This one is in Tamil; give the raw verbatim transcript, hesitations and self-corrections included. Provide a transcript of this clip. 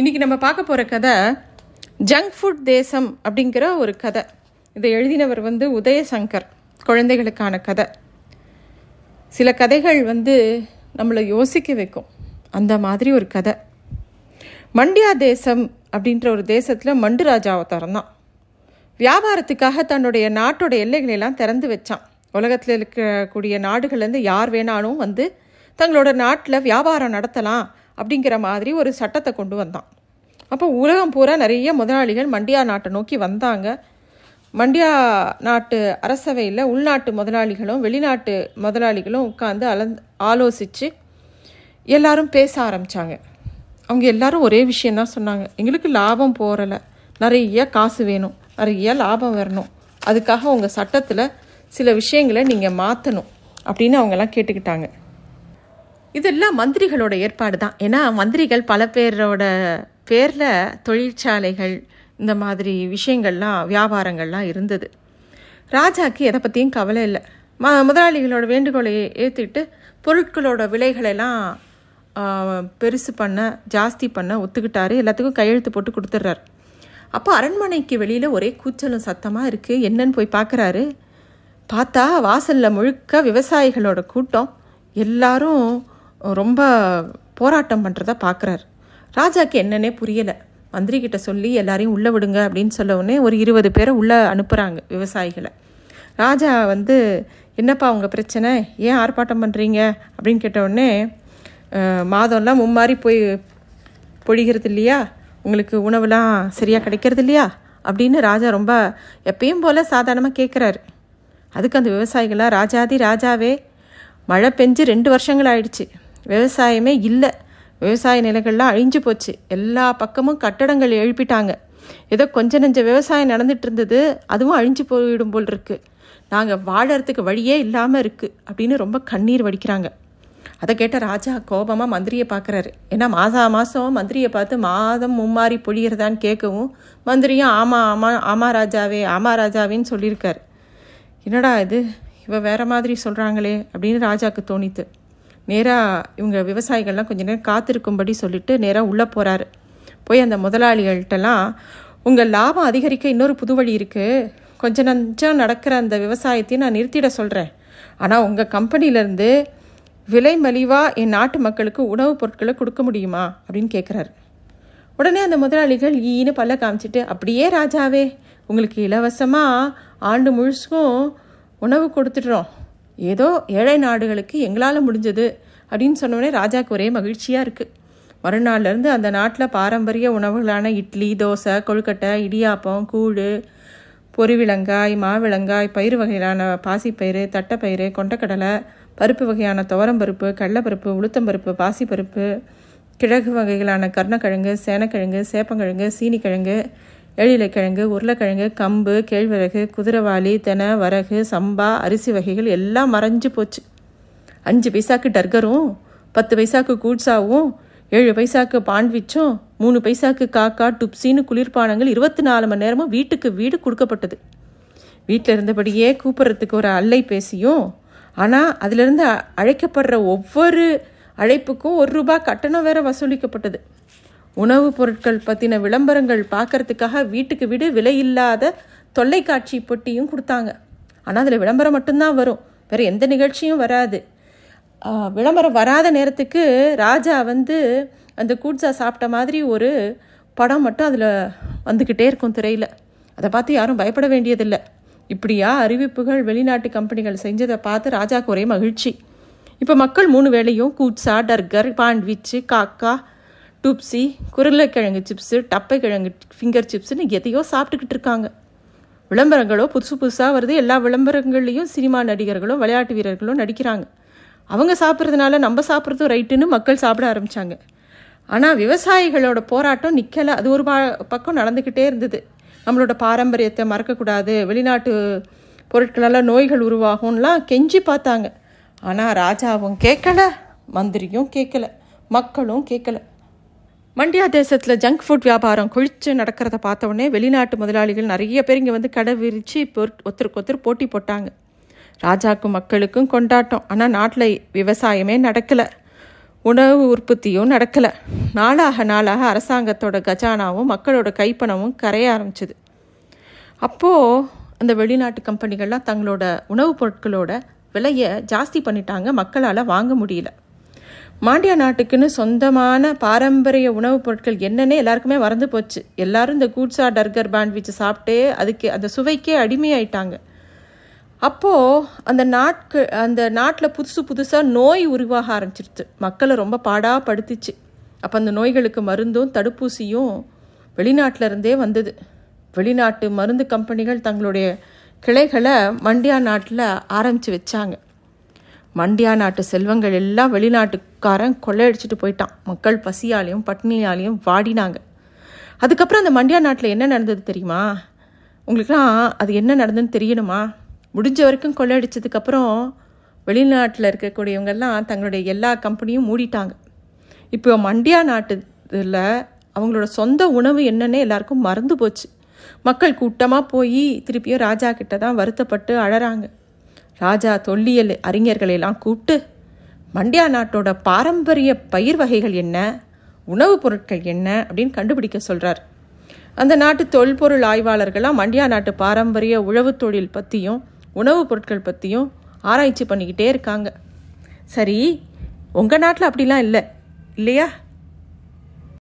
இன்றைக்கி நம்ம பார்க்க போகிற கதை ஜங்க் ஃபுட் தேசம் அப்படிங்கிற ஒரு கதை. இதை எழுதினவர் வந்து உதயசங்கர். குழந்தைகளுக்கான கதை. சில கதைகள் வந்து நம்மளை யோசிக்க வைக்கும், அந்த மாதிரி ஒரு கதை. மண்ட்யா தேசம் அப்படின்ற ஒரு தேசத்தில் மண்டு ராஜா அவதாரம் தான். வியாபாரத்துக்காக தன்னுடைய நாட்டோட எல்லைகளெல்லாம் திறந்து வச்சான். உலகத்தில் இருக்கக்கூடிய நாடுகள்லேருந்து யார் வேணாலும் வந்து தங்களோட நாட்டில் வியாபாரம் நடத்தலாம் அப்படிங்கிற மாதிரி ஒரு சட்டத்தை கொண்டு வந்தான். அப்போ உலகம் பூரா நிறைய முதலாளிகள் மண்டியா நாட்டை நோக்கி வந்தாங்க. மண்டியா நாட்டு அரசவையில் உள்நாட்டு முதலாளிகளும் வெளிநாட்டு முதலாளிகளும் உட்காந்து அலந் ஆலோசித்து எல்லாரும் பேச ஆரம்பித்தாங்க. அவங்க எல்லாரும் ஒரே விஷயந்தான் சொன்னாங்க. எங்களுக்கு லாபம் போறலை, நிறைய காசு வேணும், நிறைய லாபம் வரணும், அதுக்காக உங்கள் சட்டத்தில் சில விஷயங்களை நீங்கள் மாற்றணும் அப்படின்னு அவங்கெல்லாம் கேட்டுக்கிட்டாங்க. இதெல்லாம் மந்திரிகளோட ஏற்பாடு தான். ஏன்னா மந்திரிகள் பல பேரோட பேரில் தொழிற்சாலைகள், இந்த மாதிரி விஷயங்கள்லாம், வியாபாரங்கள்லாம் இருந்தது. ராஜாவுக்கு எதை பற்றியும் கவலை இல்லை. ம முதலாளிகளோட வேண்டுகோளை ஏற்றிட்டு பொருட்களோட விலைகளெல்லாம் பெருசு பண்ண ஜாஸ்தி பண்ண ஒத்துக்கிட்டாரு. எல்லாத்துக்கும் கையெழுத்து போட்டு கொடுத்துட்றாரு. அப்போ அரண்மனைக்கு வெளியில் ஒரே கூச்சலும் சத்தமாக இருக்குது. என்னன்னு போய் பார்க்குறாரு. பார்த்தா வாசலில் முழுக்க விவசாயிகளோட கூட்டம். எல்லாரும் ரொம்ப போராட்டம் பண்ணுறதா பார்க்குறாரு. ராஜாவுக்கு என்னன்னே புரியலை. மந்திரிக்கிட்ட சொல்லி எல்லாரையும் உள்ளே விடுங்க அப்படின்னு சொல்லவுடனே ஒரு இருபது பேரை உள்ளே அனுப்புகிறாங்க, விவசாயிகளை. ராஜா வந்து, என்னப்பா உங்கள் பிரச்சனை, ஏன் ஆர்ப்பாட்டம் பண்ணுறீங்க அப்படின்னு கேட்டவுடனே, மாதம்லாம் மும்மாறி போய் பொழிகிறது இல்லையா, உங்களுக்கு உணவுலாம் சரியாக கிடைக்கிறது இல்லையா அப்படின்னு ராஜா ரொம்ப எப்பயும் போல் சாதாரணமாக கேட்குறாரு. அதுக்கு அந்த விவசாயிகளாக, ராஜாதி ராஜாவே, மழை பெஞ்சு ரெண்டு வருஷங்கள் ஆயிடுச்சு, விவசாயமே இல்லை, விவசாய நிலங்கள்லாம் அழிஞ்சு போச்சு, எல்லா பக்கமும் கட்டடங்கள் எழுப்பிட்டாங்க, ஏதோ கொஞ்ச நஞ்ச விவசாயம் நடந்துட்டு இருந்தது, அதுவும் அழிஞ்சு போயிடும் போல் இருக்கு, நாங்கள் வாழறதுக்கு வழியே இல்லாமல் இருக்குது அப்படின்னு ரொம்ப கண்ணீர் வடிக்கிறாங்க. அதை கேட்ட ராஜா கோபமாக மந்திரியை பார்க்குறாரு. ஏன்னா மாதா மாதம் மந்திரியை பார்த்து மாதம் மும்மாறி பொழிகிறதான்னு கேட்கவும் மந்திரியும் ஆமாம் ஆமாம் ஆமாம் ராஜாவே ஆமாம் ராஜாவேன்னு சொல்லியிருக்காரு. என்னடா இது, இவ வேறு மாதிரி சொல்கிறாங்களே அப்படின்னு ராஜாவுக்கு தோணித்து நேராக இவங்க விவசாயிகள்லாம் கொஞ்ச நேரம் காத்திருக்கும்படி சொல்லிட்டு நேராக உள்ளே போகிறாரு. போய் அந்த முதலாளிகள்கிட்டலாம், உங்கள் லாபம் அதிகரிக்க இன்னொரு புது வழி இருக்குது, கொஞ்ச நஞ்சம் நடக்கிற அந்த விவசாயத்தையும் நான் நிறுத்திட சொல்கிறேன், ஆனால் உங்கள் கம்பெனிலேருந்து விலை மலிவாக என் நாட்டு மக்களுக்கு உணவுப் பொருட்களை கொடுக்க முடியுமா அப்படின்னு கேட்குறாரு. உடனே அந்த முதலாளிகள் ஈன்னு பல்ல காமிச்சிட்டு, அப்படியே ராஜாவே, உங்களுக்கு இலவசமாக ஆண்டு முழுசுக்கும் உணவு கொடுத்துட்றோம், ஏதோ ஏழை நாடுகளுக்கு எங்களால் முடிஞ்சது அப்படின்னு சொன்னோடனே ராஜாவுக்கு ஒரே மகிழ்ச்சியாக இருக்குது. மறுநாள்லேருந்து அந்த நாட்டில் பாரம்பரிய உணவுகளான இட்லி, தோசை, கொழுக்கட்டை, இடியாப்பம், கூழ், பொறிவிலங்காய், மாவிலங்காய், பயிறு வகையிலான பாசிப்பயிறு, தட்டைப்பயிறு, கொண்டக்கடலை, பருப்பு வகையான துவரம்பருப்பு, கடலைப்பருப்பு, உளுத்தம்பருப்பு, பாசிப்பருப்பு, கிழங்கு வகைகளான கருணக்கிழங்கு, சேனக்கிழங்கு, சேப்பங்கிழங்கு, சீனிக்கிழங்கு, எழிலைக்கிழங்கு, உருளைக்கிழங்கு, கம்பு, கேழ்வரகு, குதிரைவாளி, தெனை, வரகு, சம்பா, அரிசி வகைகள் எல்லாம் மறைஞ்சு போச்சு. அஞ்சு பைசாவுக்கு டர்கரும், பத்து பைசாவுக்கு கூட்ஸாவும், ஏழு பைசாவுக்கு பாண்ட்விச்சும், மூணு பைசாவுக்கு காக்கா டுப்ஸின்னு குளிர்பானங்கள் இருபத்தி நாலு மணி நேரமும் வீட்டுக்கு வீடு கொடுக்கப்பட்டது. வீட்டில் இருந்தபடியே கூப்பிட்றதுக்கு ஒரு அல்லை பேசியும், ஆனால் அதிலிருந்து அழைக்கப்படுற ஒவ்வொரு அழைப்புக்கும் ஒரு ரூபாய் கட்டணம் வேற வசூலிக்கப்பட்டது. உணவுப் பொருட்கள் பற்றின விளம்பரங்கள் பார்க்கறதுக்காக வீட்டுக்கு வீடு விலையில்லாத தொலைக்காட்சி பொட்டியும் கொடுத்தாங்க. ஆனால் அதில் விளம்பரம் மட்டும்தான் வரும், வேறு எந்த நிகழ்ச்சியும் வராது. விளம்பரம் வராத நேரத்துக்கு ராஜா வந்து அந்த கூட்ஸா சாப்பிட்ட மாதிரி ஒரு படம் மட்டும் அதில் வந்துக்கிட்டே இருக்கும் திரையில். அதை பார்த்து யாரும் பயப்பட வேண்டியதில்லை. இப்படியா அறிவிப்புகள் வெளிநாட்டு கம்பெனிகள் செஞ்சதை பார்த்து ராஜாவுக்கு ஒரே மகிழ்ச்சி. இப்போ மக்கள் மூணு வேளையும் கூட்ஸா, டர்கர், பாண்ட்விச்சு, காக்கா டூப்ஸி, குருளைக்கிழங்கு சிப்ஸு, டப்பைக்கிழங்கு ஃபிங்கர் சிப்ஸுன்னு எதையோ சாப்பிட்டுக்கிட்டு இருக்காங்க. விளம்பரங்களோ புதுசு புதுசாக வருது. எல்லா விளம்பரங்கள்லேயும் சினிமா நடிகர்களும் விளையாட்டு வீரர்களும் நடிக்கிறாங்க. அவங்க சாப்பிட்றதுனால நம்ம சாப்பிட்றதும் ரைட்டுன்னு மக்கள் சாப்பிட ஆரம்பித்தாங்க. ஆனால் விவசாயிகளோட போராட்டம் நிற்கலை. அது ஒரு பக்கம் நடந்துக்கிட்டே இருந்தது. நம்மளோட பாரம்பரியத்தை மறக்கக்கூடாது, வெளிநாட்டு பொருட்களால் நோய்கள் உருவாகும்லாம் கெஞ்சி பார்த்தாங்க. ஆனால் ராஜாவும் கேட்கலை, மந்திரியும் கேட்கலை, மக்களும் கேட்கலை. மண்டியா தேசத்தில் ஜங்க் ஃபுட் வியாபாரம் கொழிச்சு நடக்கிறத பார்த்தோடனே வெளிநாட்டு முதலாளிகள் நிறைய பேர் இங்கே வந்து கடை விரித்து இப்போ ஒருத்தருக்கு ஒருத்தர் போட்டி போட்டாங்க. ராஜாவுக்கும் மக்களுக்கும் கொண்டாட்டம். ஆனால் நாட்டில் விவசாயமே நடக்கலை. உணவு உற்பத்தியும் நடக்கலை. நாளாக நாளாக அரசாங்கத்தோட கஜானாவும் மக்களோட கைப்பணமும் கரைய ஆரம்பிச்சிது. அப்போது அந்த வெளிநாட்டு கம்பெனிகள்லாம் தங்களோட உணவுப் பொருட்களோட விலையை ஜாஸ்தி பண்ணிட்டாங்க, மக்களால் வாங்க முடியல. மாண்டியா நாட்டுக்குன்னு சொந்தமான பாரம்பரிய உணவுப் பொருட்கள் என்னென்னே எல்லாருக்குமே மறந்து போச்சு. எல்லாரும் இந்த கூட்ஸா டர்கர் பேண்ட்விச் சாப்பிட்டு அதுக்கு அந்த சுவைக்கே அடிமையாயிட்டாங்க. அப்போது அந்த நாட்கு அந்த நாட்டில் புதுசு புதுசாக நோய் உருவாக ஆரம்பிச்சிருச்சு, மக்களை ரொம்ப பாடாக படுத்துச்சு. அப்போ அந்த நோய்களுக்கு மருந்தும் தடுப்பூசியும் வெளிநாட்டிலருந்தே வந்தது. வெளிநாட்டு மருந்து கம்பெனிகள் தங்களுடைய கிளைகளை மண்டியா நாட்டில் ஆரம்பித்து வச்சாங்க. மண்டியா நாட்டு செல்வங்கள் எல்லாம் வெளிநாட்டுக்காரன் கொள்ளையடிச்சிட்டு போயிட்டான். மக்கள் பசியாலையும் பட்டினியாலையும் வாடினாங்க. அதுக்கப்புறம் அந்த மண்டியா நாட்டில் என்ன நடந்தது தெரியுமா? உங்களுக்குலாம் அது என்ன நடந்ததுன்னு தெரியணுமா? முடிஞ்ச வரைக்கும் கொள்ளையடிச்சதுக்கப்புறம் வெளிநாட்டில் இருக்கக்கூடியவங்கெல்லாம் தங்களுடைய எல்லா கம்பெனியும் மூடிட்டாங்க. இப்போ மண்டியா நாட்டுல அவங்களோட சொந்த உணவு என்னன்னே எல்லாருக்கும் மறந்து போச்சு. மக்கள் கூட்டமாக போய் திருப்பியும் ராஜா கிட்ட தான் வருத்தப்பட்டு அழறாங்க. ராஜா தொல்லியல் அறிஞர்களெல்லாம் கூப்பிட்டு மண்டியா நாட்டோட பாரம்பரிய பயிர் வகைகள் என்ன, உணவுப் பொருட்கள் என்ன அப்படின்னு கண்டுபிடிக்க சொல்கிறார். அந்த நாட்டு தொல்பொருள் ஆய்வாளர்கள்லாம் மண்டியா நாட்டு பாரம்பரிய உழவு தொழில் பற்றியும் உணவுப் பொருட்கள் பற்றியும் ஆராய்ச்சி பண்ணிக்கிட்டே இருக்காங்க. சரி, உங்கள் நாட்டில் அப்படிலாம் இல்லை இல்லையா?